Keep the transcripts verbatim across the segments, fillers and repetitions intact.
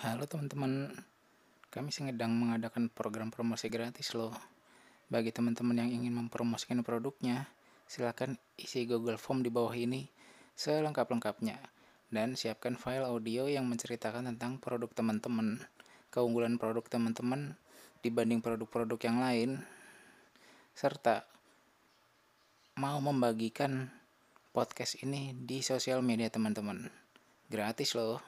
Halo teman-teman, kami sedang mengadakan program promosi gratis loh. Bagi teman-teman yang ingin mempromosikan produknya, silakan isi Google Form di bawah ini selengkap-lengkapnya. Dan siapkan file audio yang menceritakan tentang produk teman-teman, keunggulan produk teman-teman dibanding produk-produk yang lain, serta mau membagikan podcast ini di sosial media teman-teman. Gratis loh.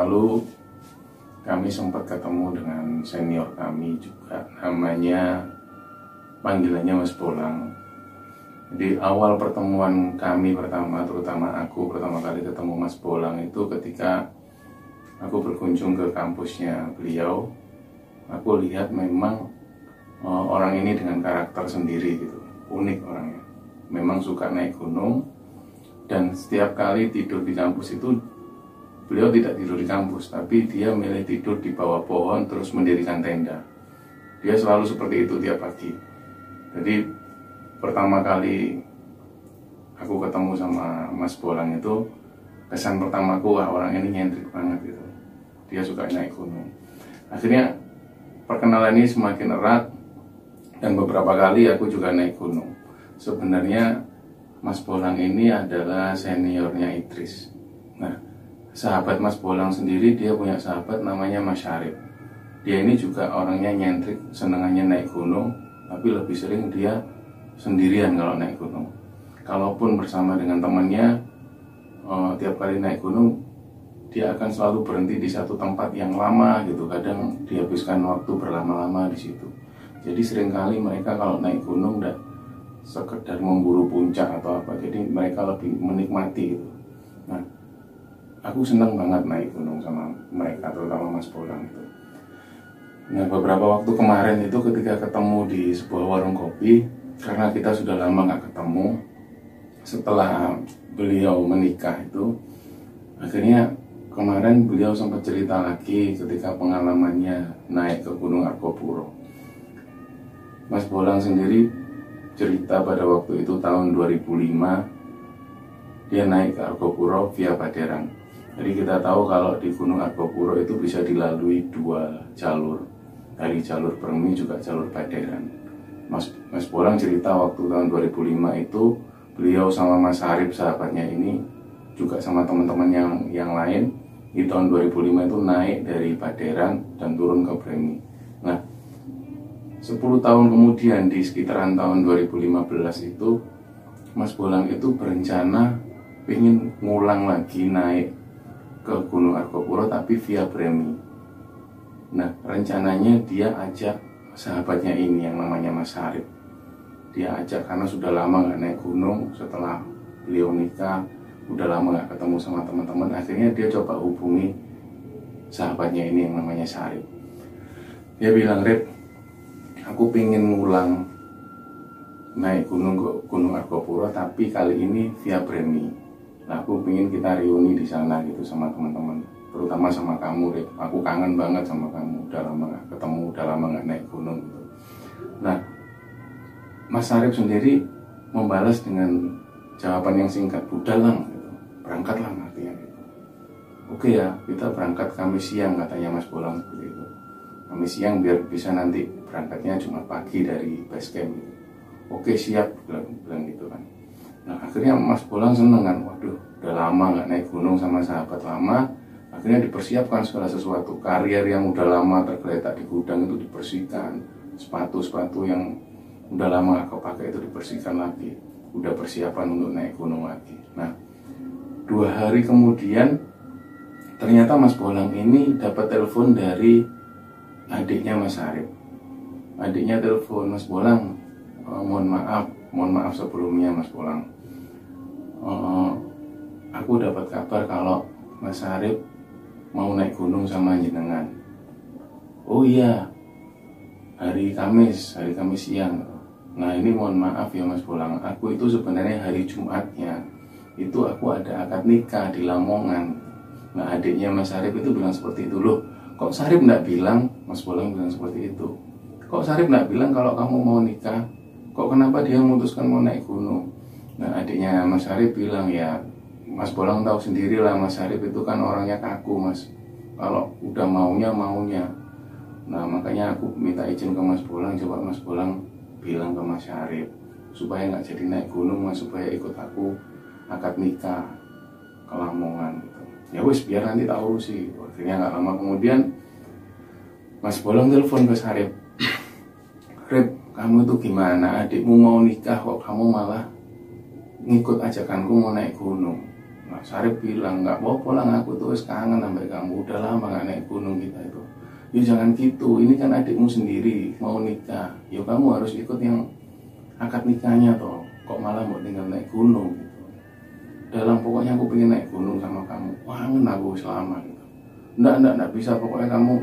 Lalu kami sempat ketemu dengan senior kami juga, namanya panggilannya Mas Bolang. Jadi awal pertemuan kami pertama, terutama aku pertama kali ketemu Mas Bolang itu ketika aku berkunjung ke kampusnya beliau. Aku lihat memang orang ini dengan karakter sendiri gitu, unik orangnya. Memang suka naik gunung dan setiap kali tidur di kampus itu beliau tidak tidur di kampus, tapi dia milih tidur di bawah pohon terus mendirikan tenda. Dia selalu seperti itu tiap pagi. Jadi pertama kali aku ketemu sama Mas Bolang itu, kesan pertamaku, wah orang ini nyentrik banget gitu. Dia suka naik gunung. Akhirnya perkenalan ini semakin erat dan beberapa kali aku juga naik gunung. Sebenarnya Mas Bolang ini adalah seniornya Idris. Nah, sahabat Mas Bolang sendiri, dia punya sahabat namanya Mas Syarif. Dia ini juga orangnya nyentrik, senengannya naik gunung, tapi lebih sering dia sendirian kalau naik gunung. Kalaupun bersama dengan temannya, eh, tiap kali naik gunung, dia akan selalu berhenti di satu tempat yang lama gitu. Kadang dihabiskan waktu berlama-lama di situ. Jadi seringkali mereka kalau naik gunung tidak sekedar memburu puncak atau apa, jadi mereka lebih menikmati gitu. Nah, aku senang banget naik gunung sama mereka, terutama Mas Bolang itu. Nah, beberapa waktu kemarin itu ketika ketemu di sebuah warung kopi, karena kita sudah lama gak ketemu, setelah beliau menikah itu, akhirnya kemarin beliau sempat cerita lagi ketika pengalamannya naik ke Gunung Argopuro. Mas Bolang sendiri cerita pada waktu itu tahun dua ribu lima, dia naik ke Argopuro via Paderang. Jadi kita tahu kalau di Gunung Argopuro itu bisa dilalui dua jalur, dari jalur Bremi juga jalur Baderan. Mas, Mas Bolang cerita waktu tahun dua ribu lima itu beliau sama Mas Syarif sahabatnya ini juga sama teman-teman yang yang lain di tahun dua ribu lima itu naik dari Baderan dan turun ke Bremi. Nah, sepuluh tahun kemudian di sekitaran tahun dua ribu lima belas itu Mas Bolang itu berencana ingin ngulang lagi naik ke Gunung Argopuro tapi via Bremi. Nah, rencananya dia ajak sahabatnya ini yang namanya Mas Syarif. Dia ajak karena sudah lama nggak naik gunung, setelah beliau nikah, udah lama nggak ketemu sama teman-teman. Akhirnya dia coba hubungi sahabatnya ini yang namanya Syarif. Dia bilang, "Rip, aku pingin ngulang naik gunung ke Gunung Argopuro Argopuro, tapi kali ini via Bremi. Nah, aku pengen kita reuni di sana gitu sama teman-teman, terutama sama kamu, Rip. Aku kangen banget sama kamu, udah lama gak ketemu, udah lama gak naik gunung gitu. Nah, Mas Syarif sendiri membalas dengan jawaban yang singkat, udah lang, gitu. Berangkatlah artinya gitu. Oke ya, kita berangkat Kamis siang, katanya Mas Bolang seperti itu. Kamis siang biar bisa nanti berangkatnya cuma pagi dari base camp gitu. Oke siap, bilang gitu kan. Nah akhirnya Mas Bolang seneng kan, waduh udah lama nggak naik gunung sama sahabat lama. Akhirnya dipersiapkan segala sesuatu, karier yang udah lama tergeletak di gudang itu dibersihkan, sepatu-sepatu yang udah lama nggak pakai itu dibersihkan lagi, udah persiapan untuk naik gunung lagi. Nah dua hari kemudian ternyata Mas Bolang ini dapat telepon dari adiknya Mas Syarif. Adiknya telepon, Mas Bolang, Uh, mohon maaf, mohon maaf sebelumnya Mas Bolang. Uh, aku dapat kabar kalau Mas Syarif mau naik gunung sama jenengan. Oh iya, hari Kamis, hari Kamis siang. Nah ini mohon maaf ya Mas Bolang, aku itu sebenarnya hari Jumatnya itu aku ada akad nikah di Lamongan. Nah adiknya Mas Syarif itu bilang seperti itu. Loh, kok Syarif nggak bilang? Mas Bolang bilang seperti itu. Kok Syarif nggak bilang kalau kamu mau nikah? Kok kenapa dia memutuskan mau naik gunung? Nah adiknya Mas Syarif bilang, ya Mas Bolang tahu sendiri lah, Mas Syarif itu kan orangnya kaku Mas, kalau udah maunya maunya. Nah makanya aku minta izin ke Mas Bolang, coba Mas Bolang bilang ke Mas Syarif supaya nggak jadi naik gunung Mas, supaya ikut aku akad nikah ke Lamongan gitu. Ya wis biar nanti tak urusi. Akhirnya nggak lama kemudian Mas Bolang telepon ke Syarif, Rip, kamu itu gimana? Adikmu mau nikah kok kamu malah ngikut ajakanku mau naik gunung. Nah, Syarif bilang, nggak apa-apa lah, aku terus kangen sampai kamu, udah lama nggak naik gunung kita itu. Ya jangan gitu, ini kan adikmu sendiri mau nikah. Ya kamu harus ikut yang akad nikahnya toh. Kok malah mau tinggal naik gunung gitu. Dalam pokoknya aku pengen naik gunung sama kamu. Kangen aku selama gitu. Nggak, nggak, nggak bisa, pokoknya kamu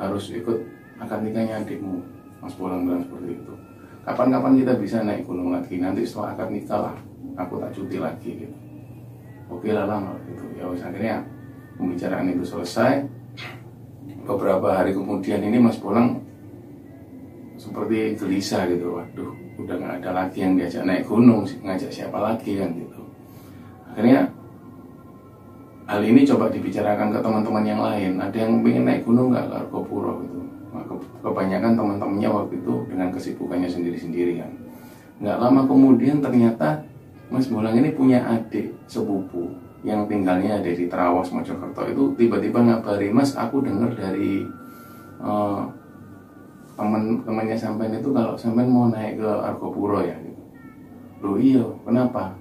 harus ikut akad nikahnya adikmu. Mas Bolang bilang seperti itu. Kapan-kapan kita bisa naik gunung lagi, nanti setelah akad nikah lah, aku tak cuti lagi gitu. Oke lah lah gitu. Ya akhirnya pembicaraan itu selesai. Beberapa hari kemudian ini Mas Bolang seperti gelisah gitu. Waduh, udah nggak ada lagi yang diajak naik gunung, ngajak siapa lagi kan gitu. Akhirnya hal ini coba dibicarakan ke teman-teman yang lain. Ada yang pengen naik gunung nggak ke Argopuro gitu. Kebanyakan teman-temannya waktu itu dengan kesibukannya sendiri-sendiri kan. Nggak lama kemudian ternyata Mas Bolang ini punya adik sepupu yang tinggalnya ada di Trawas, Mojokerto. Itu tiba-tiba ngabarin, Mas, aku dengar dari uh, teman-temannya sampean itu kalau sampean mau naik ke Argopuro ya gitu. Loh iya, kenapa?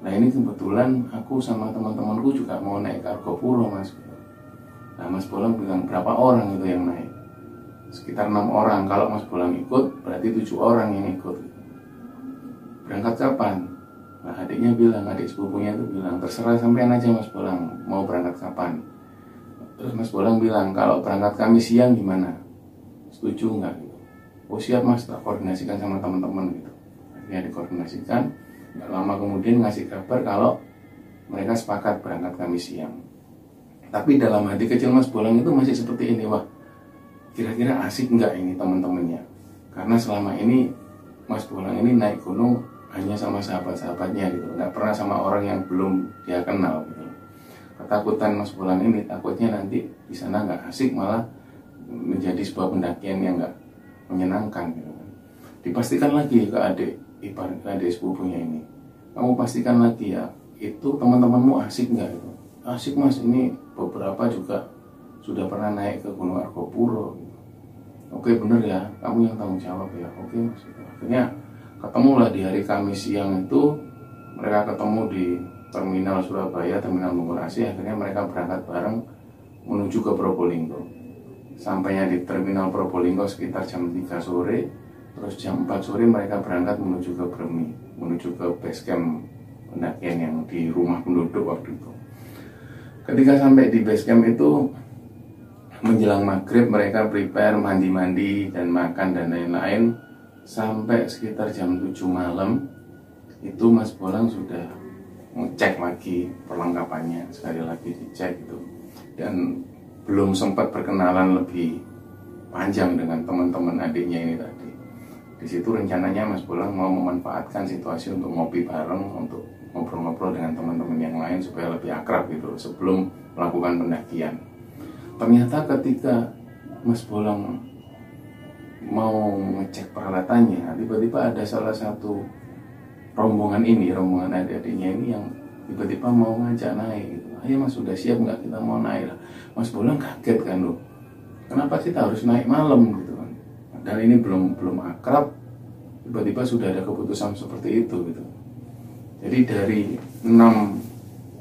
Nah ini kebetulan aku sama teman-temanku juga mau naik ke Argopuro, Mas. Nah Mas Bolang bilang, berapa orang itu yang naik? Sekitar enam orang, kalau Mas Bolang ikut berarti tujuh orang yang ikut. Berangkat kapan? Nah adiknya bilang, adik sepupunya itu bilang, terserah sampean aja Mas Bolang mau berangkat kapan. Terus Mas Bolang bilang, kalau berangkat Kamis siang gimana? Setuju nggak? Oh siap Mas, tak koordinasikan sama teman-teman gitu. Akhirnya dikoordinasikan, nggak lama kemudian ngasih kabar kalau mereka sepakat berangkat Kamis siang. Tapi dalam hati kecil Mas Bolang itu masih seperti ini, wah kira-kira asik nggak ini teman-temannya? Karena selama ini Mas Bolang ini naik gunung hanya sama sahabat-sahabatnya gitu, nggak pernah sama orang yang belum dia kenal gitu. Ketakutan Mas Bolang ini takutnya nanti di sana nggak asik, malah menjadi sebuah pendakian yang nggak menyenangkan gitu. Dipastikan lagi ke adik ipar, ke adik sepupunya ini, kamu pastikan lagi ya, itu teman-temanmu asik nggak itu? Asik Mas, ini beberapa juga sudah pernah naik ke Gunung Argopuro. Oke bener ya, kamu yang tanggung jawab ya. Oke Mas. Akhirnya ketemulah di hari Kamis siang itu, mereka ketemu di terminal Surabaya, terminal Bungurasih. Akhirnya mereka berangkat bareng menuju ke Probolinggo. Sampainya di terminal Probolinggo sekitar jam tiga sore. Terus jam empat sore mereka berangkat menuju ke Bremi, menuju ke base camp pendakian yang di rumah penduduk waktu itu. Ketika sampai di base camp itu, menjelang maghrib mereka prepare, mandi-mandi dan makan dan lain-lain. Sampai sekitar jam tujuh malam itu Mas Bolang sudah ngecek lagi perlengkapannya, sekali lagi dicek itu, dan belum sempat berkenalan lebih panjang dengan teman-teman adiknya ini tadi. Di situ rencananya Mas Bolang mau memanfaatkan situasi untuk ngopi bareng, untuk ngobrol-ngobrol dengan teman-teman yang lain supaya lebih akrab gitu sebelum melakukan pendakian. Ternyata ketika Mas Bolang mau ngecek peralatannya, tiba-tiba ada salah satu rombongan ini, rombongan adik-adiknya ini yang tiba-tiba mau ngajak naik gitu. Ayo Mas, sudah siap nggak kita mau naik lah. Mas Bolang kaget kan, loh, kenapa kita harus naik malam gitu kan. Dan ini belum belum akrab, tiba-tiba sudah ada keputusan seperti itu gitu. Jadi dari enam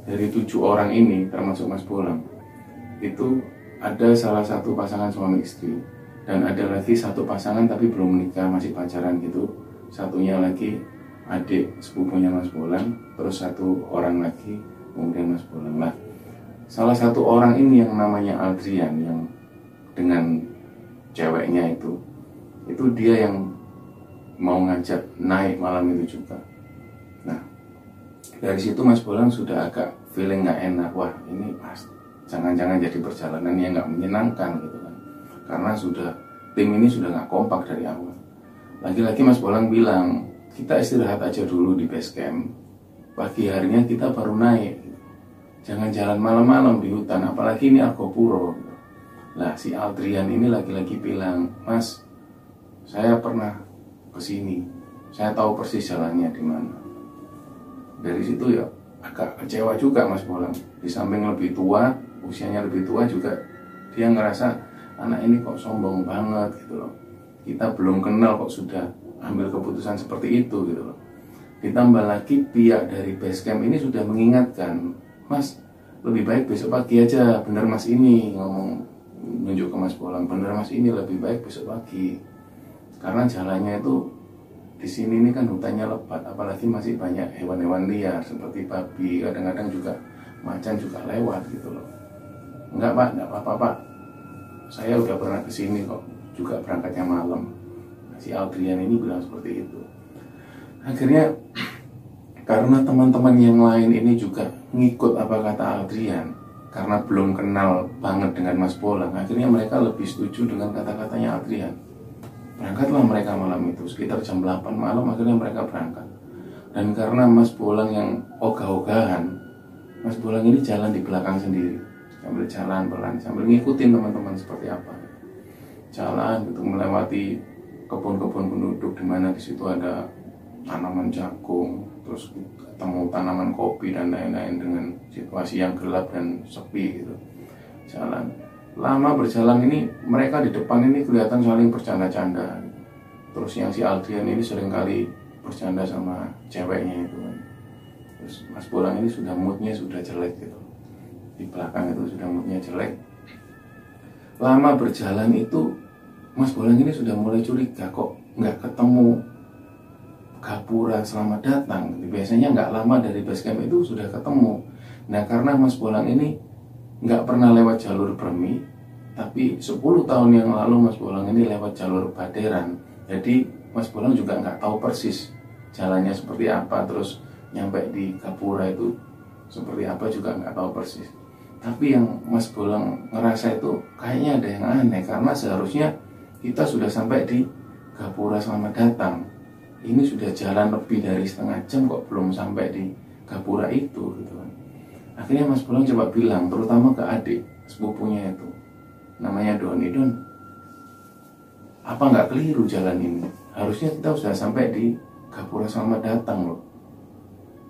dari tujuh orang ini termasuk Mas Bolang, itu ada salah satu pasangan suami istri, dan ada lagi satu pasangan tapi belum menikah, masih pacaran gitu. Satunya lagi adik sepupunya Mas Bolang, terus satu orang lagi kemudian Mas Bolang lah. Salah satu orang ini yang namanya Adrian, yang dengan ceweknya itu, itu dia yang mau ngajak naik malam itu juga. Nah, dari situ Mas Bolang sudah agak feeling nggak enak. Wah, ini pasti jangan-jangan jadi perjalanan yang nggak menyenangkan gitu kan, karena sudah tim ini sudah nggak kompak dari awal. Lagi-lagi Mas Bolang bilang, kita istirahat aja dulu di base camp, pagi harinya kita baru naik, jangan jalan malam-malam di hutan, apalagi ini Argopuro. Nah, si Adrian ini lagi-lagi bilang, Mas, saya pernah kesini, saya tahu persis jalannya di mana. Dari situ ya agak kecewa juga Mas Bolang, di samping lebih tua, usianya lebih tua juga, dia ngerasa anak ini kok sombong banget gitu loh, kita belum kenal kok sudah ambil keputusan seperti itu gitu loh. Ditambah lagi pihak dari base camp ini sudah mengingatkan, Mas, lebih baik besok pagi aja, bener Mas ini, ngomong nunjuk ke Mas Bolang, bener Mas ini lebih baik besok pagi, karena jalannya itu di sini ini kan hutannya lebat, apalagi masih banyak hewan-hewan liar seperti babi, kadang-kadang juga macan juga lewat gitu loh. Enggak Pak, enggak apa-apa Pak, saya udah pernah kesini kok, juga berangkatnya malam. Si Adrian ini bilang seperti itu. Akhirnya karena teman-teman yang lain ini juga ngikut apa kata Adrian, karena belum kenal banget dengan Mas Bolang, akhirnya mereka lebih setuju dengan kata-katanya Adrian. Berangkatlah mereka malam itu, sekitar jam delapan malam akhirnya mereka berangkat. Dan karena Mas Bolang yang ogah-ogahan, Mas Bolang ini jalan di belakang sendiri, sambil jalan pelan, sambil ngikutin teman-teman seperti apa. Jalan gitu melewati kebun-kebun penduduk, dimana disitu ada tanaman jagung, terus ketemu tanaman kopi dan lain-lain, dengan situasi yang gelap dan sepi gitu. Jalan lama berjalan ini, mereka di depan ini kelihatan saling bercanda-canda gitu. Terus yang si Adrian ini seringkali bercanda sama ceweknya itu kan. Terus Mas Bolang ini sudah moodnya sudah jelek gitu, di belakang itu sudah moodnya jelek. Lama berjalan itu Mas Bolang ini sudah mulai curiga, kok nggak ketemu Gapura Selamat Datang. Biasanya nggak lama dari base camp itu sudah ketemu. Nah, karena Mas Bolang ini nggak pernah lewat jalur Bremi, tapi sepuluh tahun yang lalu Mas Bolang ini lewat jalur Baderan. Jadi Mas Bolang juga nggak tahu persis jalannya seperti apa, terus nyampe di Gapura itu seperti apa juga nggak tahu persis. Tapi yang Mas Bolang ngerasa itu kayaknya ada yang aneh, karena seharusnya kita sudah sampai di Gapura Selamat Datang. Ini sudah jalan lebih dari setengah jam kok belum sampai di Gapura itu gitu kan. Akhirnya Mas Bolang coba bilang, terutama ke adik sepupunya itu, namanya Doni, Don, apa nggak keliru jalan ini? Harusnya kita sudah sampai di Gapura Selamat Datang loh.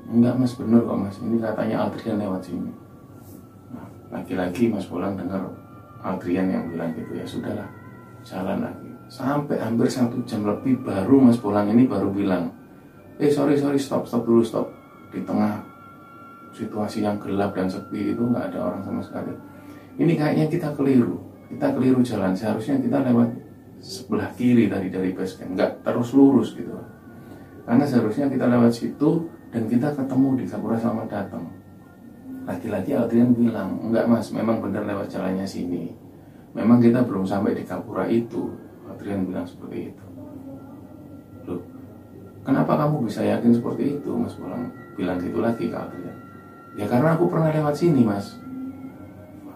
Enggak Mas, bener kok Mas, ini katanya Adrian lewat sini. Nah, lagi-lagi Mas Bolang dengar Adrian yang bilang gitu, ya sudahlah, jalan lagi. Sampai hampir satu jam lebih baru Mas Bolang ini baru bilang, eh sorry sorry stop stop dulu stop. Di tengah situasi yang gelap dan sepi itu nggak ada orang sama sekali, ini kayaknya kita keliru, kita keliru jalan, seharusnya kita lewat sebelah kiri tadi dari base camp, nggak terus lurus gitu, karena seharusnya kita lewat situ dan kita ketemu di Gapura Selamat Datang. Lagi-lagi Adrian bilang, enggak Mas, memang benar lewat jalannya sini, memang kita belum sampai di Gapura itu. Adrian bilang seperti itu. Loh, Kenapa kamu bisa yakin seperti itu? Mas Bolang bilang gitu lagi ke Adrian. Ya karena aku pernah lewat sini, Mas.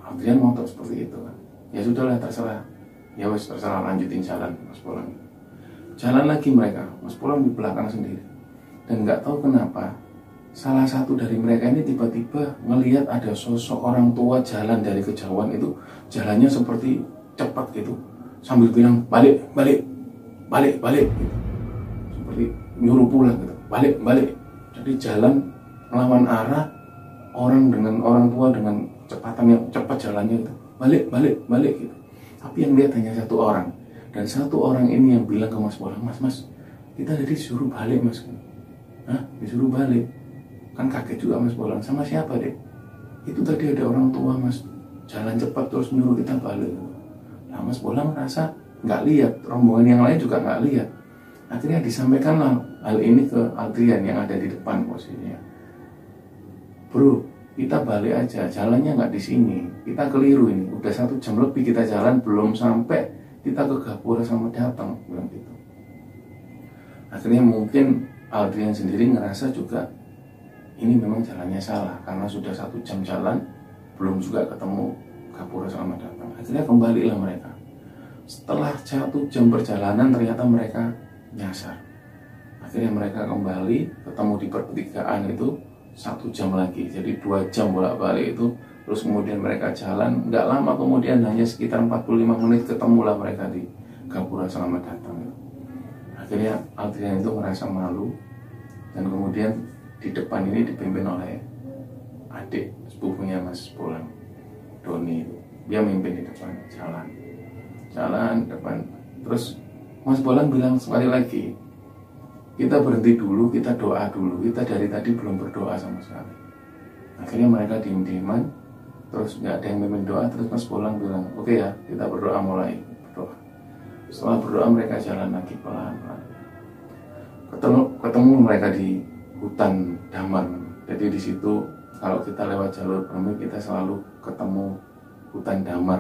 Adrian ngotot seperti itu kan. Ya sudahlah, terserah. Ya wes, terserah, lanjutin jalan, Mas Bolang. Jalan lagi mereka, Mas Bolang di belakang sendiri. Dan nggak tahu kenapa salah satu dari mereka ini tiba-tiba melihat ada sosok orang tua jalan dari kejauhan itu. Jalannya seperti cepat gitu, sambil bilang balik, balik, balik, balik gitu. Seperti nyuruh pulang gitu, balik, balik. Jadi jalan melawan arah, orang dengan orang tua dengan cepatan yang cepat jalannya gitu, balik, balik, balik gitu. Tapi yang lihat hanya satu orang. Dan satu orang ini yang bilang ke Mas Bolang, Mas, Mas, kita jadi disuruh balik, Mas. Hah? Disuruh balik? Kan kaget juga Mas Bolang. Sama siapa deh? Itu tadi ada orang tua, Mas, jalan cepat terus nyuruh kita balik. Nah, Mas Bolang merasa nggak lihat, rombongan yang lain juga nggak lihat. Akhirnya disampaikanlah hal ini ke Adrian yang ada di depan posisinya. Bro, kita balik aja, jalannya nggak di sini, kita keliru ini. Udah satu jam lebih kita jalan, belum sampai kita ke Gapura Selamat Datang, bilang gitu. Akhirnya mungkin Adrian sendiri ngerasa juga ini memang jalannya salah, karena sudah satu jam jalan belum juga ketemu Gapura Selamat Datang. Akhirnya kembalilah mereka. Setelah satu jam perjalanan ternyata mereka nyasar. Akhirnya mereka kembali ketemu di pertigaan itu satu jam lagi. Jadi dua jam bolak-balik itu. Terus kemudian mereka jalan. Nggak lama kemudian, hanya sekitar empat puluh lima menit, ketemulah mereka di Gapura Selamat Datang. Akhirnya Adrian itu merasa malu. Dan kemudian di depan ini dipimpin oleh adik sepupunya Mas Bolang, Doni. Dia mimpin di depan, jalan jalan depan. Terus Mas Bolang bilang sekali lagi, kita berhenti dulu, kita doa dulu, kita dari tadi belum berdoa sama sekali. Akhirnya mereka diem-dieman, terus nggak ada yang mimpin doa. Terus Mas Bolang bilang, oke ya, kita berdoa, mulai berdoa. Setelah berdoa mereka jalan lagi pelan-pelan. Ketemu, ketemu mereka di Hutan Damar. Jadi di situ kalau kita lewat jalur Bremi kita selalu ketemu hutan damar,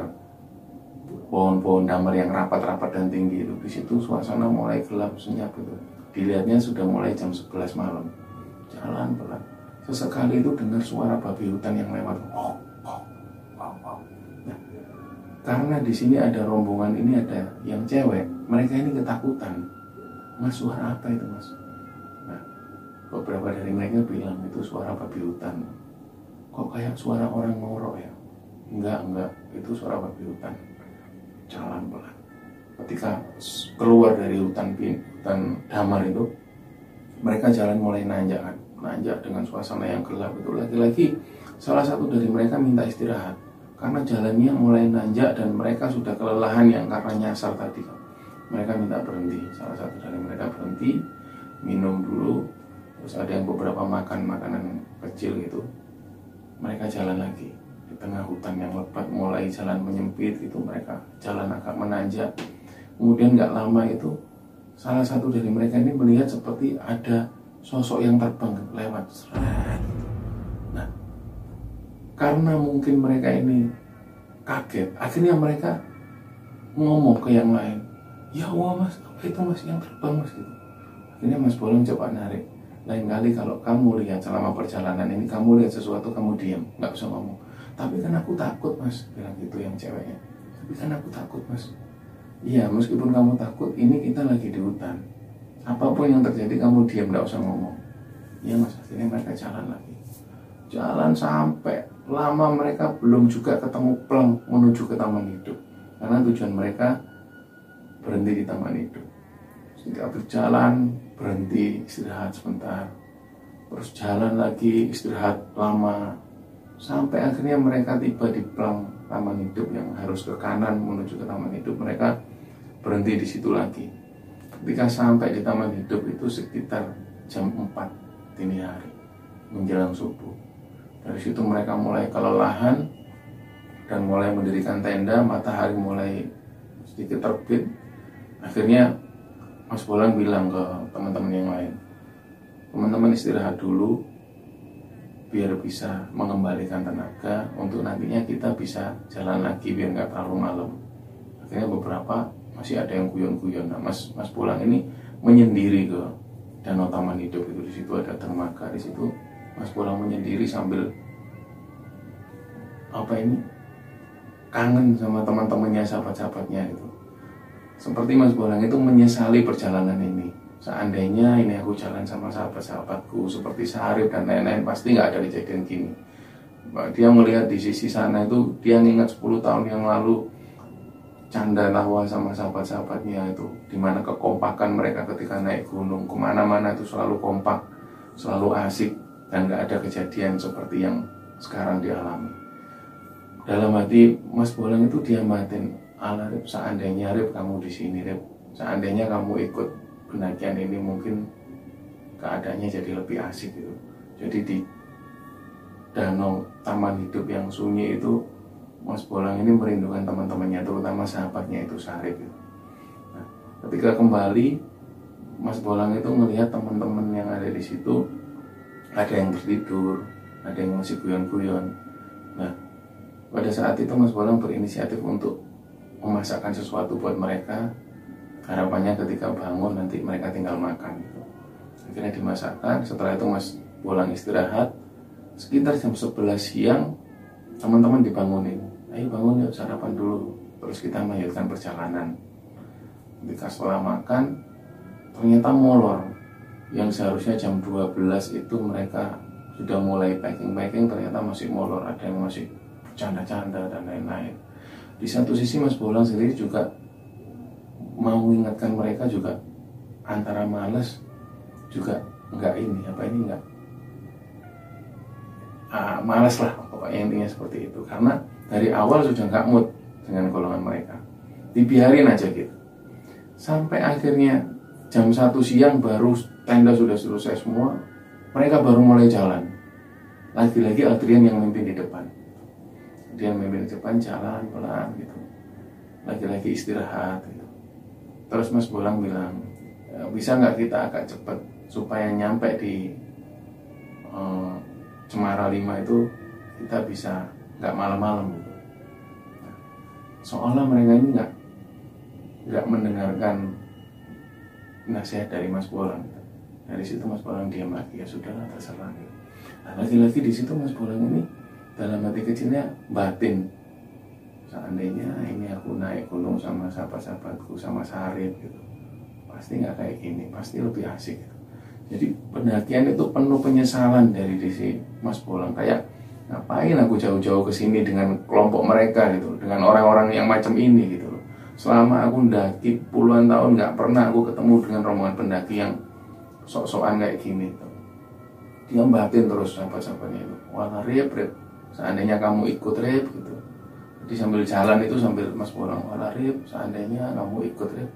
pohon-pohon damar yang rapat-rapat dan tinggi itu. Di situ suasana mulai gelap senyap gitu. Dilihatnya sudah mulai jam sebelas malam. Jalan pelan. Sesekali itu dengar suara babi hutan yang lewat. Oh, oh, oh, oh. Nah, karena di sini ada rombongan ini ada yang cewek, mereka ini ketakutan. Mas, suara apa itu, Mas? Beberapa dari mereka bilang itu suara babi hutan. Kok kayak suara orang ngorok ya? Enggak, enggak, itu suara babi hutan. Jalan pelan. Ketika keluar dari hutan hutan damar itu, mereka jalan mulai nanjak, nanjak dengan suasana yang gelap itu. Lagi-lagi salah satu dari mereka minta istirahat karena jalannya mulai nanjak dan mereka sudah kelelahan yang karena nyasar tadi. Mereka minta berhenti. Salah satu dari mereka berhenti, minum dulu. Terus ada yang beberapa makan makanan kecil gitu. Mereka jalan lagi di tengah hutan yang lebat, mulai jalan menyempit gitu. Mereka jalan agak menanjak. Kemudian nggak lama itu salah satu dari mereka ini melihat seperti ada sosok yang terbang lewat. Nah, karena mungkin mereka ini kaget, akhirnya mereka ngomong ke yang lain. Ya Allah, Mas, itu Mas yang terbang, Mas gitu. Akhirnya Mas Bolang coba narik. Lain kali kalau kamu lihat selama perjalanan ini, kamu lihat sesuatu, kamu diam, nggak usah ngomong. Tapi kan aku takut, Mas, bilang gitu yang ceweknya. Tapi kan aku takut, Mas. Iya, meskipun kamu takut, ini kita lagi di hutan. Apapun yang terjadi, kamu diam, nggak usah ngomong. Iya, Mas. Akhirnya mereka jalan lagi. Jalan sampai lama mereka belum juga ketemu pelang menuju ke Taman Hidup. Karena tujuan mereka berhenti di Taman Hidup. Sehingga berjalan, berhenti, istirahat sebentar, terus jalan lagi, istirahat lama, sampai akhirnya mereka tiba di pelang Taman Hidup yang harus ke kanan menuju ke Taman Hidup. Mereka berhenti di situ lagi. Ketika sampai di Taman Hidup itu sekitar jam empat dini hari, menjelang subuh. Dari situ mereka mulai kelelahan dan mulai mendirikan tenda. Matahari mulai sedikit terbit. Akhirnya Mas Bolang bilang ke teman-teman yang lain, teman-teman istirahat dulu biar bisa mengembalikan tenaga untuk nantinya kita bisa jalan lagi biar nggak terlalu malam. Akhirnya beberapa masih ada yang guyon-guyon. Nah, Mas Mas Bolang ini menyendiri ke danau Taman Hidup itu, di situ ada dermaga, di situ Mas Bolang menyendiri sambil apa ini kangen sama teman-temannya, sahabat-sahabatnya itu. Seperti Mas Bolang itu menyesali perjalanan ini. Seandainya ini aku jalan sama sahabat-sahabatku seperti Syarif dan lain-lain, pasti nggak ada kejadian gini. Dia melihat di sisi sana itu, dia ingat sepuluh tahun yang lalu canda lahwa sama sahabat-sahabatnya itu, dimana kekompakan mereka ketika naik gunung, kemana-mana itu selalu kompak, selalu asik, dan nggak ada kejadian seperti yang sekarang dialami. Dalam hati Mas Bolang itu diamatin, ala Rip, seandainya Rip kamu di sini Rip, seandainya kamu ikut pendakian ini mungkin keadaannya jadi lebih asik gitu. Jadi di danau Taman Hidup yang sunyi itu Mas Bolang ini merindukan teman-temannya, terutama sahabatnya itu Syarif gitu. Nah, ketika kembali Mas Bolang itu melihat teman-teman yang ada di situ, ada yang tertidur, ada yang masih guyon-guyon. Nah, pada saat itu Mas Bolang berinisiatif untuk memasakkan sesuatu buat mereka. Harapannya ketika bangun nanti mereka tinggal makan gitu. Akhirnya dimasakkan. Setelah itu Mas Bolang istirahat. Sekitar jam sebelas siang teman-teman dibangunin. Ayo bangun yuk, sarapan dulu. Terus kita melanjutkan perjalanan. Ketika setelah makan ternyata molor. Yang seharusnya jam dua belas itu mereka sudah mulai packing-packing, ternyata masih molor. Ada yang masih bercanda-canda dan lain-lain. Di satu sisi Mas Bolang sendiri juga mau ingatkan mereka, juga antara males juga enggak ini apa ini enggak ah, males lah pokoknya, intinya seperti itu, karena dari awal sudah enggak mood dengan golongan mereka, dibiarin aja gitu. Sampai akhirnya jam satu siang baru tenda sudah selesai semua, mereka baru mulai jalan. Lagi-lagi Adrian yang mimpin di depan. Dia mimpin di depan, jalan pelan gitu, lagi-lagi istirahat gitu. Terus Mas Bolang bilang, bisa nggak kita agak cepat supaya nyampe di uh, Cemara Lima itu kita bisa nggak malam-malam gitu. Nah, seolah mereka ini nggak nggak mendengarkan nasihat dari Mas Bolang. Dari situ Mas Bolang diam lagi, ya sudah lah terserah. Nah, lagi-lagi di situ Mas Bolang ini dalam hati kecilnya batin, seandainya ini aku naik gunung sama sahabat-sahabatku, sama Syarif gitu, pasti nggak kayak gini, pasti lebih asik gitu. Jadi pendakian itu penuh penyesalan dari diri Mas Bolang, kayak ngapain aku jauh-jauh ke sini dengan kelompok mereka gitu, dengan orang-orang yang macam ini gitu. Selama aku mendaki puluhan tahun nggak pernah aku ketemu dengan rombongan pendaki yang sok-sokan kayak gini gitu. Dia batin terus sahabat-sahabatnya itu, wah Rip, Rip, seandainya kamu ikut Rip gitu. Jadi sambil jalan itu sambil Mas Bolang, wala Rip, seandainya kamu ikut Rip,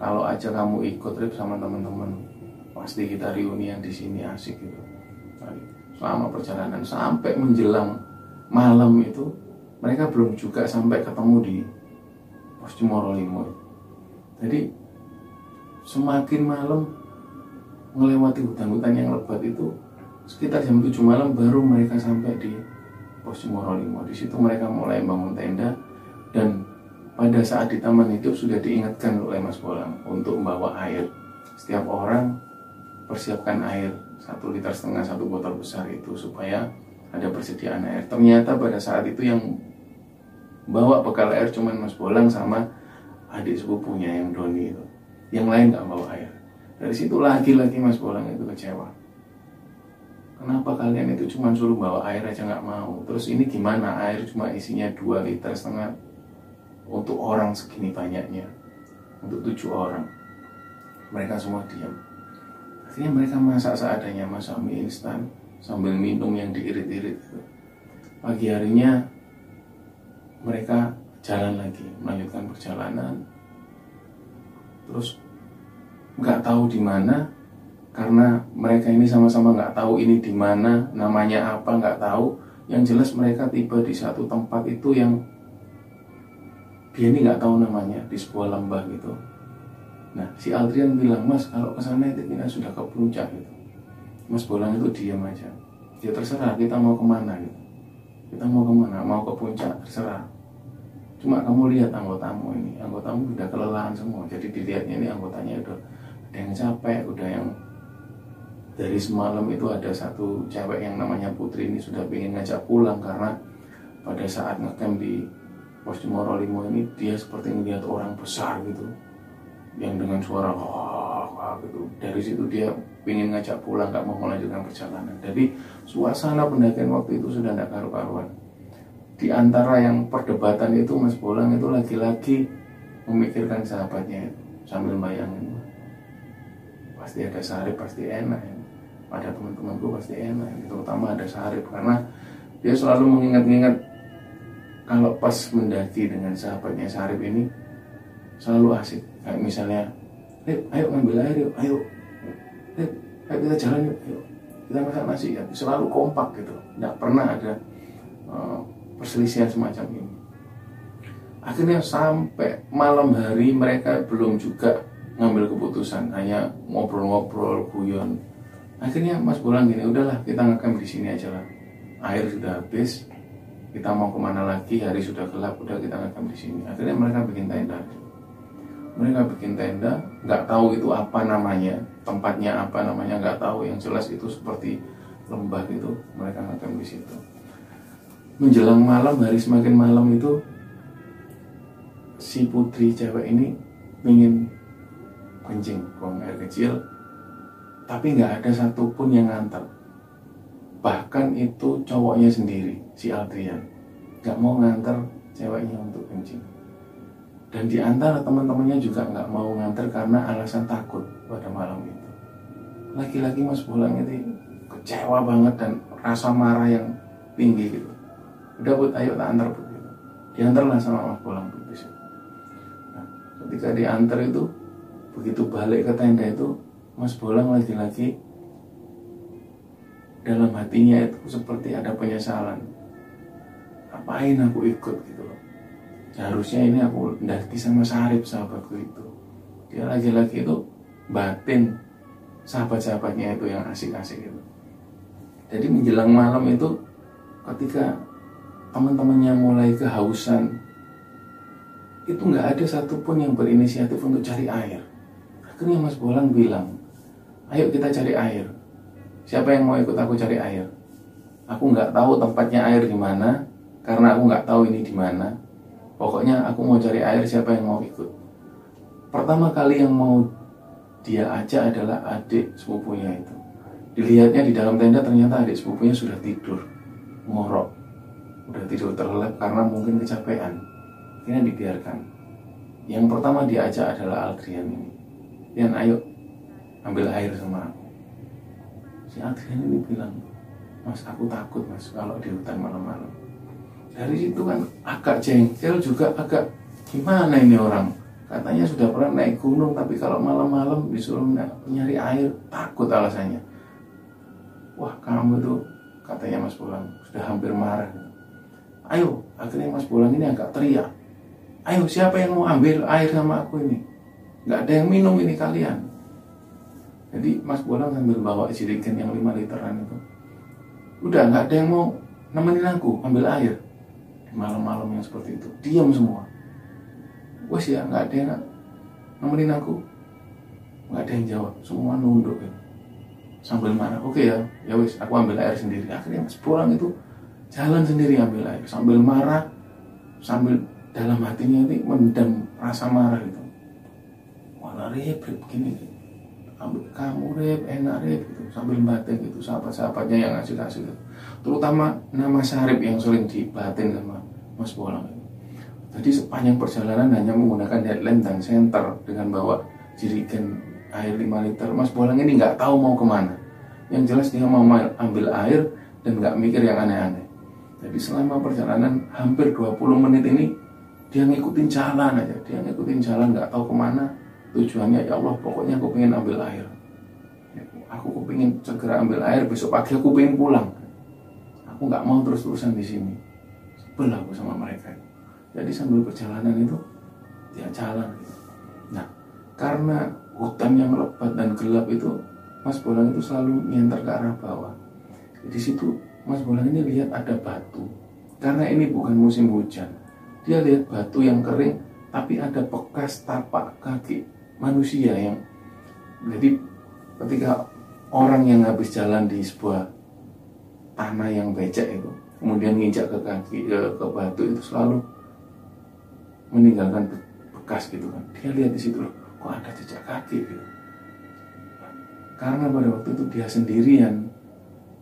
kalau aja kamu ikut Rip sama teman-teman, pasti kita reunian di sini asik gitu. Selama perjalanan sampai menjelang malam itu, mereka belum juga sampai ketemu di Pos Jumoro Limo. Jadi semakin malam, melewati hutan-hutan yang lebat itu, sekitar jam tujuh malam baru mereka sampai di Pos Jumoro Limo. Di situ mereka mulai bangun tenda, dan pada saat di Taman Hidup sudah diingatkan oleh Mas Bolang untuk membawa air. Setiap orang persiapkan air satu liter setengah, satu botol besar itu supaya ada persediaan air. Ternyata pada saat itu yang bawa bekal air cuman Mas Bolang sama adik sepupunya yang Doni itu. Yang lain nggak bawa air. Dari situ lagi-lagi Mas Bolang itu kecewa. Kenapa kalian itu cuma suruh bawa air aja nggak mau? Terus ini gimana, air cuma isinya dua liter setengah untuk orang segini banyaknya, untuk tujuh orang. Mereka semua diam. Akhirnya mereka masak seadanya, masak mie instan sambil minum yang diirit-irit. Pagi harinya mereka jalan lagi, melanjutkan perjalanan. Terus nggak tahu di mana. Karena mereka ini sama-sama nggak tahu ini di mana, namanya apa nggak tahu. Yang jelas mereka tiba di satu tempat itu yang dia ini nggak tahu namanya, di sebuah lembah gitu. Nah, si Adrian bilang, Mas kalau kesana itu kita sudah ke puncak gitu. Mas Bolang itu diam aja. Dia terserah kita mau kemana gitu. Kita mau kemana? Mau ke puncak terserah. Cuma kamu lihat anggotamu ini, anggotamu udah kelelahan semua. Jadi dilihatnya ini anggotanya udah ada yang capek, udah yang dari semalam itu ada satu cewek yang namanya Putri ini sudah pengen ngajak pulang, karena pada saat ngecamp di Pos Jumoro Limo ini dia seperti melihat orang besar gitu yang dengan suara wah gitu. Dari situ dia pengen ngajak pulang, gak mau melanjutkan perjalanan. Jadi suasana pendakian waktu itu sudah tidak karu-karuan. Di antara yang perdebatan itu, Mas Bolang itu lagi-lagi memikirkan sahabatnya itu, sambil bayangin pasti ada Syarif, pasti enak ya. Ada teman-temanku pasti enak ya. Terutama ada Syarif, karena dia selalu mengingat-ingat kalau pas mendaki dengan sahabatnya Syarif ini selalu asik. Kayak misalnya, Rip, ayo ngambil air yuk, ayo Rip, ayo kita jalan yuk, ayo kita masak nasi ya. Selalu kompak gitu, tidak pernah ada uh, perselisihan semacam ini. Akhirnya sampai malam hari mereka belum juga ngambil keputusan, hanya ngobrol-ngobrol guyon. Akhirnya Mas Bolang gini, udahlah kita ngecamp di sini aja lah. Air sudah habis, kita mau kemana lagi? Hari sudah gelap, udah kita ngecamp di sini. Akhirnya mereka bikin tenda. Mereka bikin tenda, nggak tahu itu apa namanya, tempatnya apa namanya, nggak tahu. Yang jelas itu seperti lembah gitu. Mereka ngecamp di situ. Menjelang malam, hari semakin malam itu si Putri cewek ini ingin kencing, buang air kecil, tapi nggak ada satupun yang nganter. Bahkan itu cowoknya sendiri, si Adrian, nggak mau nganter ceweknya untuk kencing. Dan di antara teman-temannya juga nggak mau nganter karena alasan takut pada malam itu. Lagi-lagi Mas Bolang itu kecewa banget dan rasa marah yang tinggi gitu. Udah Put, ayo tak antar Put gitu. Diantarlah sama Mas Bolang Put disitu. Nah, ketika diantar itu, begitu balik ke tenda itu, Mas Bolang lagi-lagi dalam hatinya itu seperti ada penyesalan. Apain aku ikut gitu loh. Harusnya ini aku mendaki sama Syarif, sahabatku itu. Dia lagi-lagi itu batin sahabat-sahabatnya itu yang asik-asik gitu. Jadi menjelang malam itu, ketika teman-temannya mulai kehausan, itu nggak ada satupun yang berinisiatif untuk cari air. Akhirnya Mas Bolang bilang, ayo kita cari air. Siapa yang mau ikut aku cari air? Aku nggak tahu tempatnya air di mana, karena aku nggak tahu ini di mana. Pokoknya aku mau cari air, siapa yang mau ikut? Pertama kali yang mau dia ajak adalah adik sepupunya itu. Dilihatnya di dalam tenda, ternyata adik sepupunya sudah tidur, ngorok. Udah tidur terlelap karena mungkin kecapean. Akhirnya dibiarkan. Yang pertama diajak adalah Adrian ini. Dian, ayo ambil air sama aku. Si Adrian ini bilang, Mas aku takut Mas kalau di hutan malam-malam. Dari situ kan agak jengkel juga, agak gimana ini orang. Katanya sudah pernah naik gunung, tapi kalau malam-malam disuruh nyari air, takut alasannya. Wah kamu tuh, katanya Mas Bolang, sudah hampir marah. Ayo, akhirnya Mas Bolang ini agak teriak, ayo siapa yang mau ambil air sama aku ini? Nggak ada yang minum ini kalian. Jadi Mas Bolang sambil bawa jirigen yang lima literan itu, udah nggak ada yang mau nemenin aku ambil air. Malam-malam yang seperti itu, diam semua. Wes ya, nggak ada yang nemenin aku. Nggak ada yang jawab, semua nunduk ya. Sambil marah, oke ya, ya wes aku ambil air sendiri. Akhirnya Mas Bolang itu jalan sendiri ambil air, sambil marah, sambil dalam hatinya ini mendam rasa marah gitu. Walah Rip, Rip gini, ambil kamu Rip, enak Rip gitu, sambil batin gitu, sahabat-sahabatnya yang asik-asik gitu. Terutama nama Syarif yang sering dibatin sama Mas Bolang. Jadi sepanjang perjalanan hanya menggunakan headlamp dan senter dengan bawa jirigen air lima liter. Mas Bolang ini nggak tahu mau kemana. Yang jelas dia mau ambil air dan nggak mikir yang aneh-aneh. Jadi selama perjalanan hampir dua puluh menit ini dia ngikutin jalan aja, dia ngikutin jalan nggak tahu kemana tujuannya. Ya Allah, pokoknya aku pengen ambil air. Aku pengen segera ambil air, besok pagi aku pengen pulang. Aku nggak mau terus-terusan di sini. Sebel aku sama mereka. Jadi sambil perjalanan itu dia jalan. Nah, karena hutan yang lebat dan gelap itu, Mas Bolang itu selalu nyenter ke arah bawah. Di situ Mas Bolang ini lihat ada batu. Karena ini bukan musim hujan, dia lihat batu yang kering, tapi ada bekas tapak kaki manusia yang. Jadi ketika orang yang habis jalan di sebuah tanah yang becek itu, kemudian nginjak ke kaki ke, ke batu itu selalu meninggalkan bekas gitu kan. Dia lihat di situ loh, kok ada jejak kaki gitu. Karena pada waktu itu dia sendirian,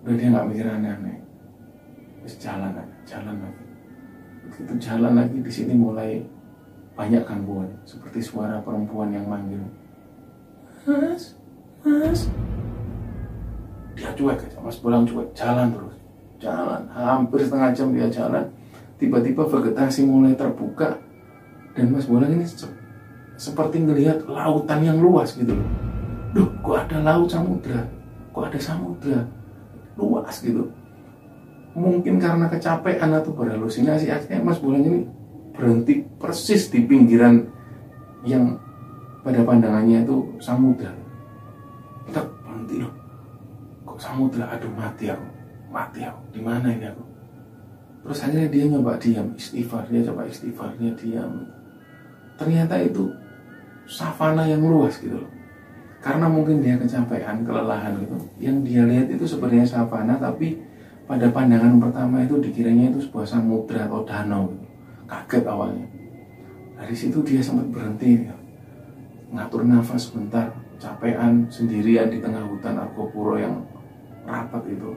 udah dia nggak mikir aneh-aneh. Terus jalan lagi, jalan lagi. Begitu jalan lagi di sini mulai banyak gangguan, seperti suara perempuan yang manggil, Mas, Mas. Dia cuek aja, Mas Bolang cuek, jalan terus, jalan. Hampir setengah jam dia jalan. Tiba-tiba vegetasi mulai terbuka dan Mas Bolang ini se seperti melihat lautan yang luas gitu loh. Duh, kok ada laut samudra, kok ada samudra luas gitu. Mungkin karena kecapean atau berhalusinasi, akhirnya Mas Bolang ini berhenti persis di pinggiran yang pada pandangannya itu samudra. Kita berhenti loh, kok samudra, aduh mati aku, mati aku, di mana ini aku? Terus akhirnya dia nyoba diam, istighfar, dia coba istighfar, dia diam. Ternyata itu savana yang luas gitu loh. Karena mungkin dia kecapean, kelelahan gitu. Yang dia lihat itu sebenarnya savana, tapi pada pandangan pertama itu dikiranya itu sebuah samudra atau danau gitu. Kaget awalnya. Dari situ dia sempat berhenti gitu. Ngatur nafas sebentar, capean, sendirian di tengah hutan Argopuro yang rapat itu.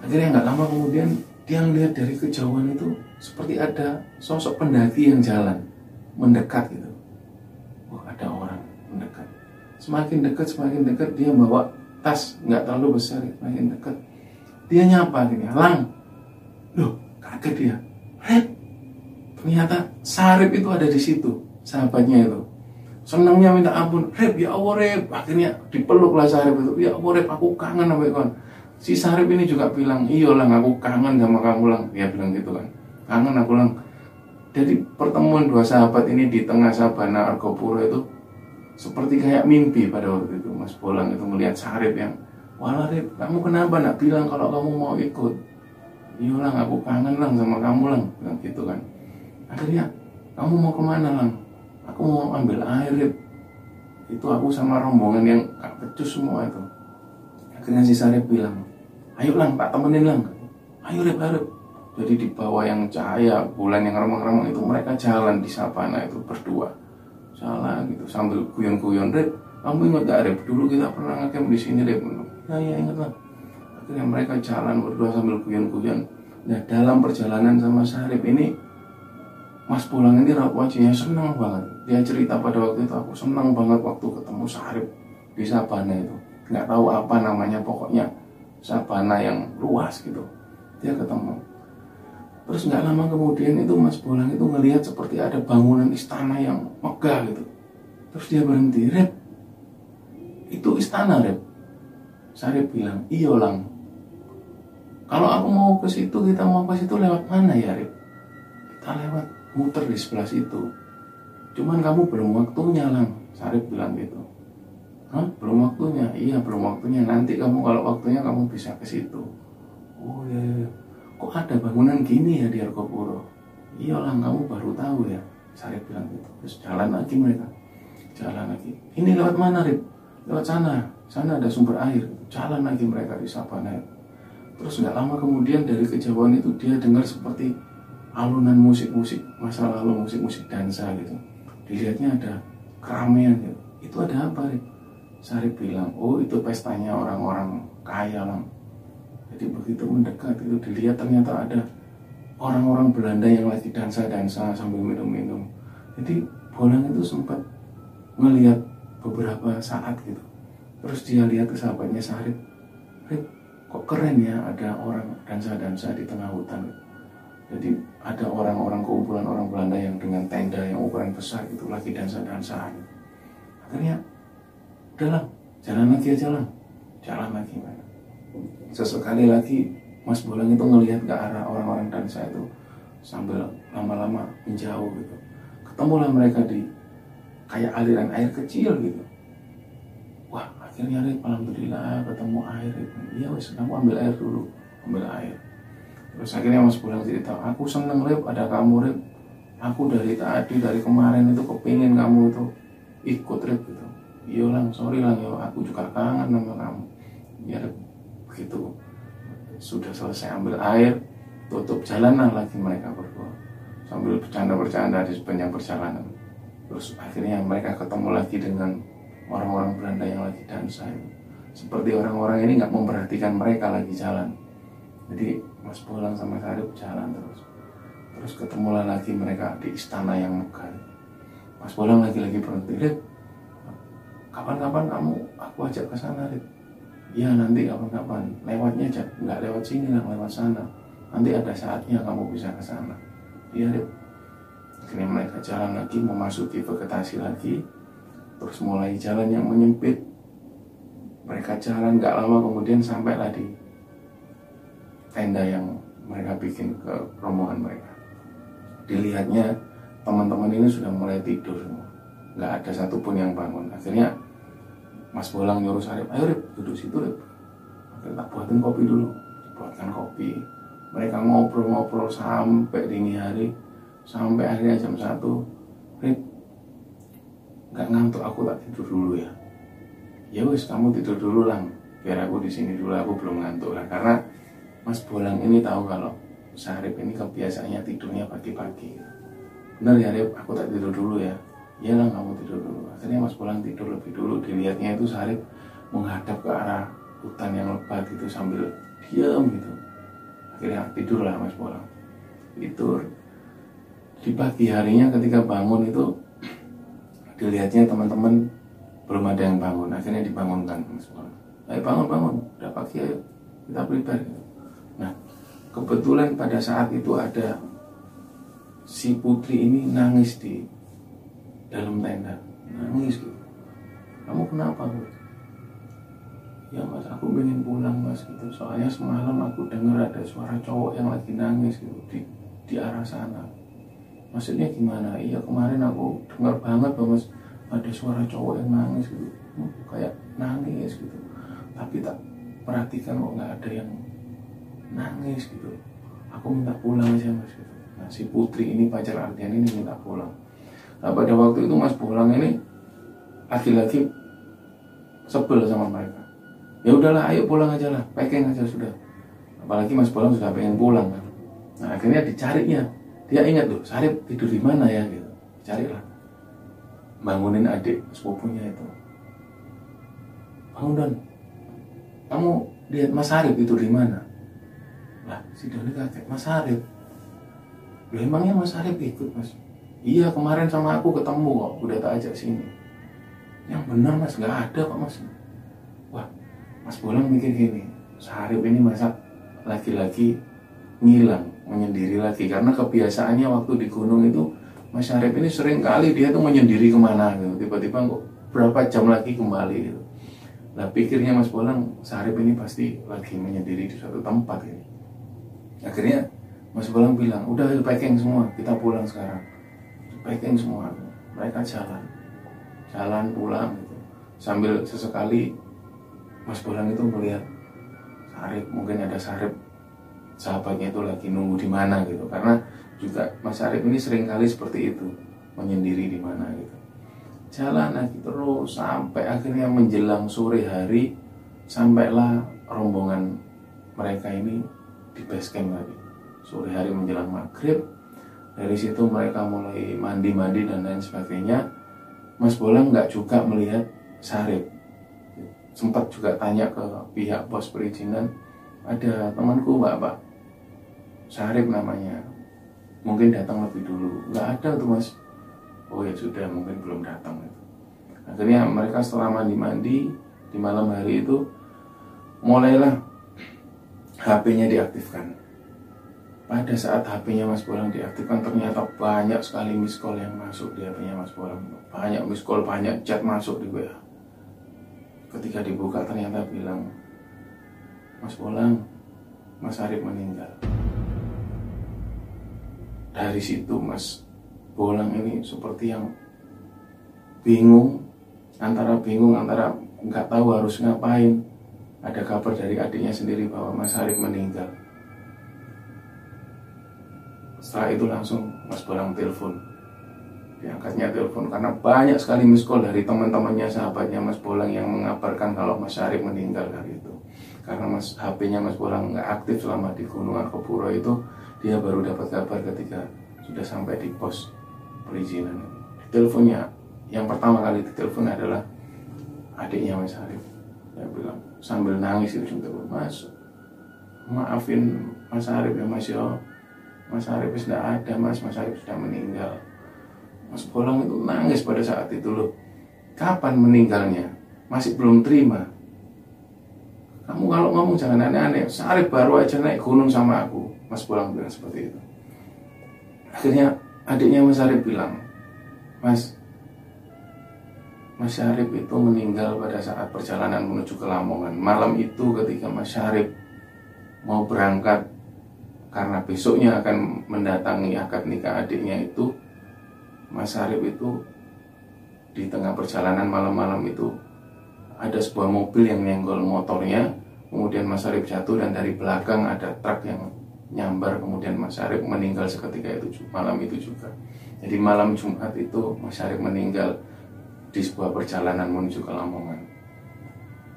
Akhirnya nggak lama kemudian dia melihat dari kejauhan itu seperti ada sosok pendaki yang jalan mendekat gitu. Wah, ada orang mendekat. Semakin dekat, semakin dekat, dia bawa tas nggak terlalu besar, semakin dekat. Dia nyapa gini, Lang. Loh, kaget dia. Red. Ternyata Syarif itu ada di situ, sahabatnya itu. Senangnya minta ampun. Rep, ya Allah Rep. Akhirnya dipeluklah Syarif itu. Ya Allah Rep, aku kangen sama kon. Si Syarif ini juga bilang, iya Lang, aku kangen sama kamu Lang. Dia bilang gitu kan, kangen aku Lang. Jadi pertemuan dua sahabat ini di tengah sabana Argopuro itu seperti kayak mimpi pada waktu itu. Mas Bolang itu melihat Syarif yang, walah Rip, kamu kenapa nak bilang kalau kamu mau ikut? Iya Lang, aku kangen Lang sama kamu Lang, bilang gitu kan. Akhirnya, kamu mau kemana Lang? Aku mau ambil air Rip. Itu aku sama rombongan yang gak becus semua itu. Akhirnya si Syarif bilang, ayo Lang, tak temenin Lang. Ayo Rip, ayo Rip. Jadi di bawah yang cahaya bulan yang remang-remang itu, mereka jalan di savana itu berdua. Jalan gitu sambil guyon-guyon. Rip, kamu ingat gak Rip? Dulu kita pernah ngecamp di sini Rip. Nah ya ingat Lang. Akhirnya mereka jalan berdua sambil guyon-guyon. Nah dalam perjalanan sama Syarif ini, Mas Bolang ini wajahnya senang banget. Dia cerita pada waktu itu, aku senang banget waktu ketemu Syarif di savana itu. Nggak tahu apa namanya, pokoknya savana yang luas gitu. Dia ketemu. Terus nggak lama kemudian itu Mas Bolang itu ngelihat seperti ada bangunan istana yang megah gitu. Terus dia berhenti, Rep, itu istana Rep. Syarif bilang, iya Lang. Kalau aku mau ke situ, kita mau ke situ lewat mana ya Rep? Kita lewat muter di sebelah situ. Cuman kamu belum waktunya Lang, Syarif bilang gitu. Hah? Belum waktunya? Iya belum waktunya, nanti kamu kalau waktunya kamu bisa ke situ. Oh ya, ya. Kok ada bangunan gini ya di Argopuro? Iya Lang, kamu baru tahu ya, Syarif bilang gitu. Terus jalan lagi mereka, jalan lagi. Ini lewat mana Rip? Lewat sana, sana ada sumber air. Jalan lagi mereka di savana. Terus nggak lama kemudian dari kejauhan itu dia dengar seperti alunan musik-musik masa lalu, musik-musik dansa gitu. Dilihatnya ada keramaian gitu. Itu ada apa Rip? Syarif bilang, oh itu pestanya orang-orang kaya Lang. Jadi begitu mendekat itu dilihat ternyata ada orang-orang Belanda yang lagi dansa-dansa sambil minum-minum. Jadi Bolang itu sempat melihat beberapa saat gitu. Terus dia lihat ke sahabatnya Syarif, Rip, kok keren ya ada orang dansa-dansa di tengah hutan. Jadi ada orang-orang, kumpulan orang Belanda yang dengan tenda yang ukuran besar itu lagi dansa-dansa. Akhirnya, udah Lang, jalan lagi aja Lang, jalan lagi man. Sesekali lagi Mas Bolang itu ngelihat ke arah orang-orang dansa itu sambil lama-lama menjauh gitu. Ketemulah mereka di kayak aliran air kecil gitu. Wah, akhirnya Rip, alhamdulillah ketemu air itu. Iya wes, kamu ambil air dulu, ambil air. Terus akhirnya Mas Bolang cerita, aku seneng Rip ada kamu Rip. Aku dari tadi dari kemarin itu kepingin kamu itu ikut Rip gitu. Iya Lang, sorry Lang ya, aku juga kangen sama kamu. ya begitu sudah selesai ambil air, tutup jalanan lagi mereka berdua sambil bercanda-bercanda di sepanjang perjalanan. Terus akhirnya mereka ketemu lagi dengan orang-orang Belanda yang lagi dansa. Seperti orang-orang ini nggak memperhatikan mereka lagi jalan. Jadi Mas Bolang sama Syarif jalan terus. Terus ketemulah lagi mereka di istana yang megah. Mas Bolang lagi-lagi berhenti, "Rit, kapan-kapan kamu aku ajak ke sana, Rit." "Ya nanti kapan-kapan, lewatnya aja, nggak lewat sini lah, lewat sana. Nanti ada saatnya kamu bisa ke sana." "Iya, Rit." Akhirnya mereka jalan lagi, memasuki vegetasi lagi. Terus mulai jalan yang menyempit. Mereka jalan nggak lama kemudian sampailah di tenda yang mereka bikin ke rombongan mereka. Dilihatnya teman-teman ini sudah mulai tidur semua, nggak ada satupun yang bangun. Akhirnya Mas Bolang nyuruh Syarif, "Ayo Rip, duduk situ Rip, kita buatin kopi dulu." Buatkan kopi, mereka ngobrol-ngobrol sampai dini hari, sampai akhirnya jam satu. "Rip, nggak ngantuk, aku tak tidur dulu ya." "Ya wis, kamu tidur dulu Lang, biar aku di sini dulu, aku belum ngantuk lah." Karena Mas Bolang ini tahu kalau Syarif ini kebiasaannya tidurnya pagi-pagi. "Bener ya Rip, aku tak tidur dulu ya." "Ya Lang, kamu tidur dulu." Akhirnya Mas Bolang tidur lebih dulu. Dilihatnya itu Syarif menghadap ke arah hutan yang lebat itu sambil diam gitu. Akhirnya tidurlah Mas Bolang. Tidur. Di pagi harinya ketika bangun itu dilihatnya teman-teman belum ada yang bangun. Akhirnya dibangunkan Mas Bolang. "Ayo bangun, bangun, udah pagi, ayo kita prepare." Nah, kebetulan pada saat itu ada si Putri ini nangis di dalam tenda, nangis gitu. "Kamu kenapa, Bu?" "Ya Mas, aku pengen pulang Mas gitu. Soalnya semalam aku dengar ada suara cowok yang lagi nangis gitu di di arah sana." "Maksudnya gimana?" "Iya kemarin aku dengar banget Pak Mas, ada suara cowok yang nangis gitu, kayak nangis gitu. Tapi tak perhatikan kok nggak ada yang nangis gitu. Aku minta pulang aja Mas gitu." Nah, si Putri ini pacar Adrian ini minta pulang. Nah, pada waktu itu Mas Bolang ini lagi-lagi sebel sama mereka. "Ya udahlah, ayo pulang aja lah, packing aja sudah." Apalagi Mas Bolang sudah pengen pulang kan. Nah, akhirnya dicarinya. Dia ingat, "Loh, Syarif tidur di mana ya?" gitu. Carilah. Bangunin adik sepupunya itu. "Bangun Don, kamu lihat Mas Syarif tidur di mana?" Lah, si Doni kaget, "Mas Syarif? Loh, emangnya Mas Syarif ikut Mas?" "Iya, kemarin sama aku ketemu kok, udah tak ajak sini." "Yang bener Mas, gak ada kok Mas." Wah, Mas Bolang mikir gini, Syarif ini masa lagi-lagi ngilang, menyendiri lagi. Karena kebiasaannya waktu di gunung itu Mas Syarif ini sering kali dia tuh menyendiri kemana gitu. Tiba-tiba kok berapa jam lagi kembali gitu. Nah, pikirnya Mas Bolang, Syarif ini pasti lagi menyendiri di suatu tempat gitu. Akhirnya Mas Bolang bilang, "Udah packing semua, kita pulang sekarang." Packing semua, mereka jalan, jalan pulang gitu. Sambil sesekali Mas Bolang itu melihat Syarif, mungkin ada Syarif sahabatnya itu lagi nunggu di mana gitu. Karena juga Mas Syarif ini seringkali seperti itu, menyendiri di mana gitu. Jalan lagi terus sampai akhirnya menjelang sore hari, sampailah rombongan mereka ini di base camp lagi. Sore hari menjelang maghrib, dari situ mereka mulai mandi-mandi dan lain sebagainya. Mas Bolang nggak juga melihat Syarif. Sempat juga tanya ke pihak pos perizinan, "Ada temanku mbak pak, Syarif namanya, mungkin datang lebih dulu." "Nggak ada tuh Mas." "Oh ya sudah, mungkin belum datang." Akhirnya mereka setelah mandi-mandi di malam hari itu, mulailah H P-nya diaktifkan. Pada saat H P-nya Mas Bolang diaktifkan, ternyata banyak sekali miss call yang masuk di H P-nya Mas Bolang. Banyak miss call, banyak chat masuk di W A. Ketika dibuka ternyata bilang, "Mas Bolang, Mas Syarif meninggal." Dari situ Mas Bolang ini seperti yang bingung, antara bingung, antara nggak tahu harus ngapain. Ada kabar dari adiknya sendiri bahwa Mas Syarif meninggal. Setelah itu langsung Mas Bolang telepon diangkatnya telepon karena banyak sekali miss call dari teman-temannya, sahabatnya Mas Bolang yang mengabarkan kalau Mas Syarif meninggal hari itu. Karena mas H P-nya Mas Bolang nggak aktif selama di Gunung Argopuro itu, dia baru dapat kabar ketika sudah sampai di pos perizinan. Teleponnya yang pertama kali ditelepon adalah adiknya Mas Syarif. Dia bilang sambil nangis itu, Mas, maafin Mas Syarif ya Mas yo. Mas Syarif sudah ada Mas, Mas Syarif sudah meninggal. Mas Bolang itu nangis pada saat itu loh. Kapan meninggalnya? Masih belum terima. Kamu kalau ngomong jangan aneh-aneh. Syarif baru aja naik gunung sama aku. Mas Bolang bilang seperti itu. Akhirnya adiknya Mas Syarif bilang, Mas, Mas Syarif itu meninggal pada saat perjalanan menuju ke Lamongan. Malam itu ketika Mas Syarif mau berangkat, karena besoknya akan mendatangi akad nikah adiknya itu, Mas Syarif itu di tengah perjalanan malam-malam itu ada sebuah mobil yang nyenggol motornya, kemudian Mas Syarif jatuh dan dari belakang ada truk yang nyambar, kemudian Mas Syarif meninggal seketika itu, malam itu juga. Jadi malam Jumat itu Mas Syarif meninggal di sebuah perjalanan menuju ke Lamongan.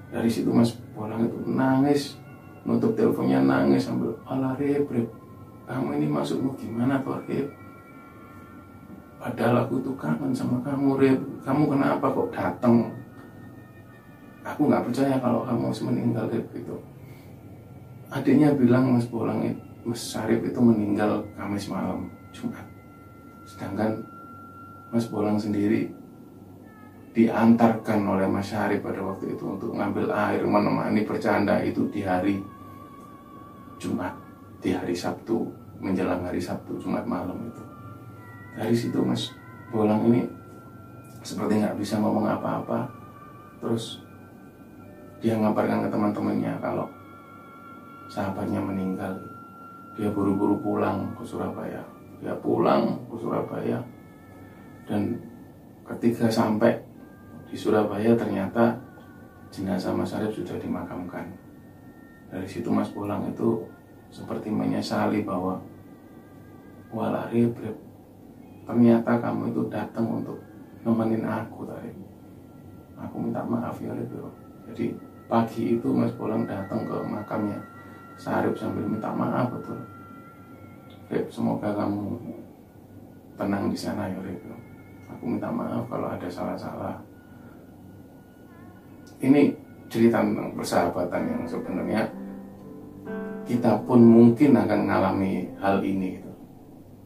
Dari situ Mas Bolang itu nangis, nutup teleponnya nangis sambil, "Alah Rib, Rib, kamu ini maksudmu gimana kok Rib? Padahal aku tuh kangen sama kamu Rib, kamu kenapa kok datang? Aku nggak percaya kalau kamu meninggal Rib." Gitu. Adiknya bilang Mas Bolang, Mas Syarif itu meninggal Kamis malam Jumat. Sedangkan Mas Bolang sendiri diantarkan oleh Mas Syarif pada waktu itu untuk ngambil air, menemani bercanda itu di hari Jumat, di hari Sabtu, menjelang hari Sabtu, Jumat malam itu. Dari situ Mas Bolang ini seperti nggak bisa ngomong apa-apa, terus dia ngabarkan ke teman-temannya kalau sahabatnya meninggal. Dia buru-buru pulang ke Surabaya, dia pulang ke Surabaya, dan ketika sampai di Surabaya ternyata jenazah Mas Syarif sudah dimakamkan. Dari situ Mas Bolang itu seperti menyesali bahwa, "Wah Syarif, ternyata kamu itu datang untuk nemenin aku tadi. Aku minta maaf ya Syarif." Jadi pagi itu Mas Bolang datang ke makamnya Syarif sambil minta maaf, "Betul Syarif, semoga kamu tenang di sana ya Syarif. Aku minta maaf kalau ada salah-salah." Ini cerita tentang persahabatan yang sebenarnya kita pun mungkin akan mengalami hal ini.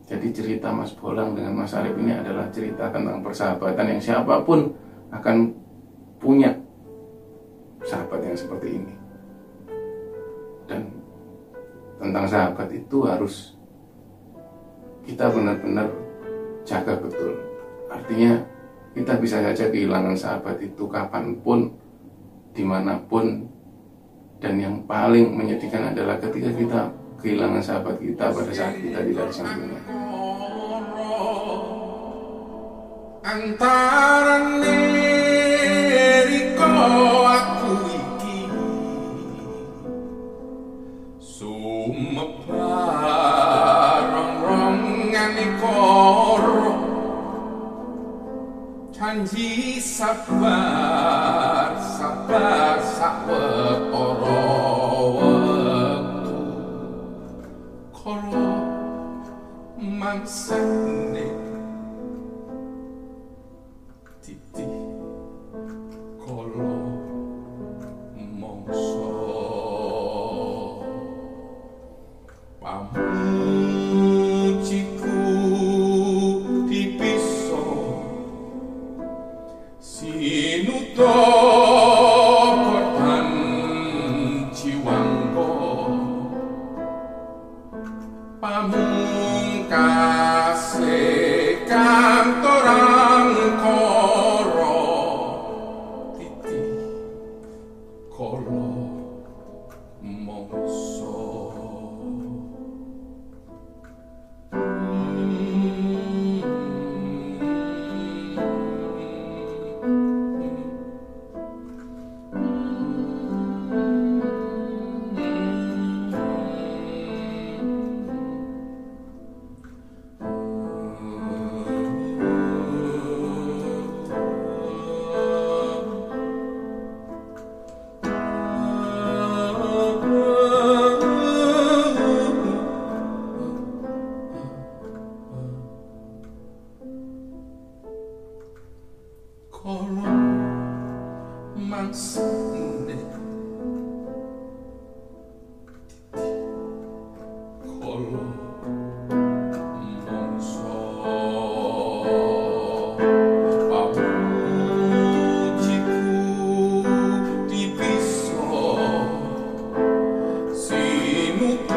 Jadi cerita Mas Bolang dengan Mas Syarif ini adalah cerita tentang persahabatan yang siapapun akan punya sahabat yang seperti ini. Dan tentang sahabat itu harus kita benar-benar jaga betul. Artinya kita bisa saja kehilangan sahabat itu kapanpun, dimanapun, dan yang paling menyedihkan adalah ketika kita kehilangan sahabat kita pada saat kita tidak di sampingnya. Antara neriko aku iki sumeparong-rongan ikoro janji sabar sabar sakwet oro wektu koro mangsane titi kolo mongso pamuciku dipiso sinuto Muka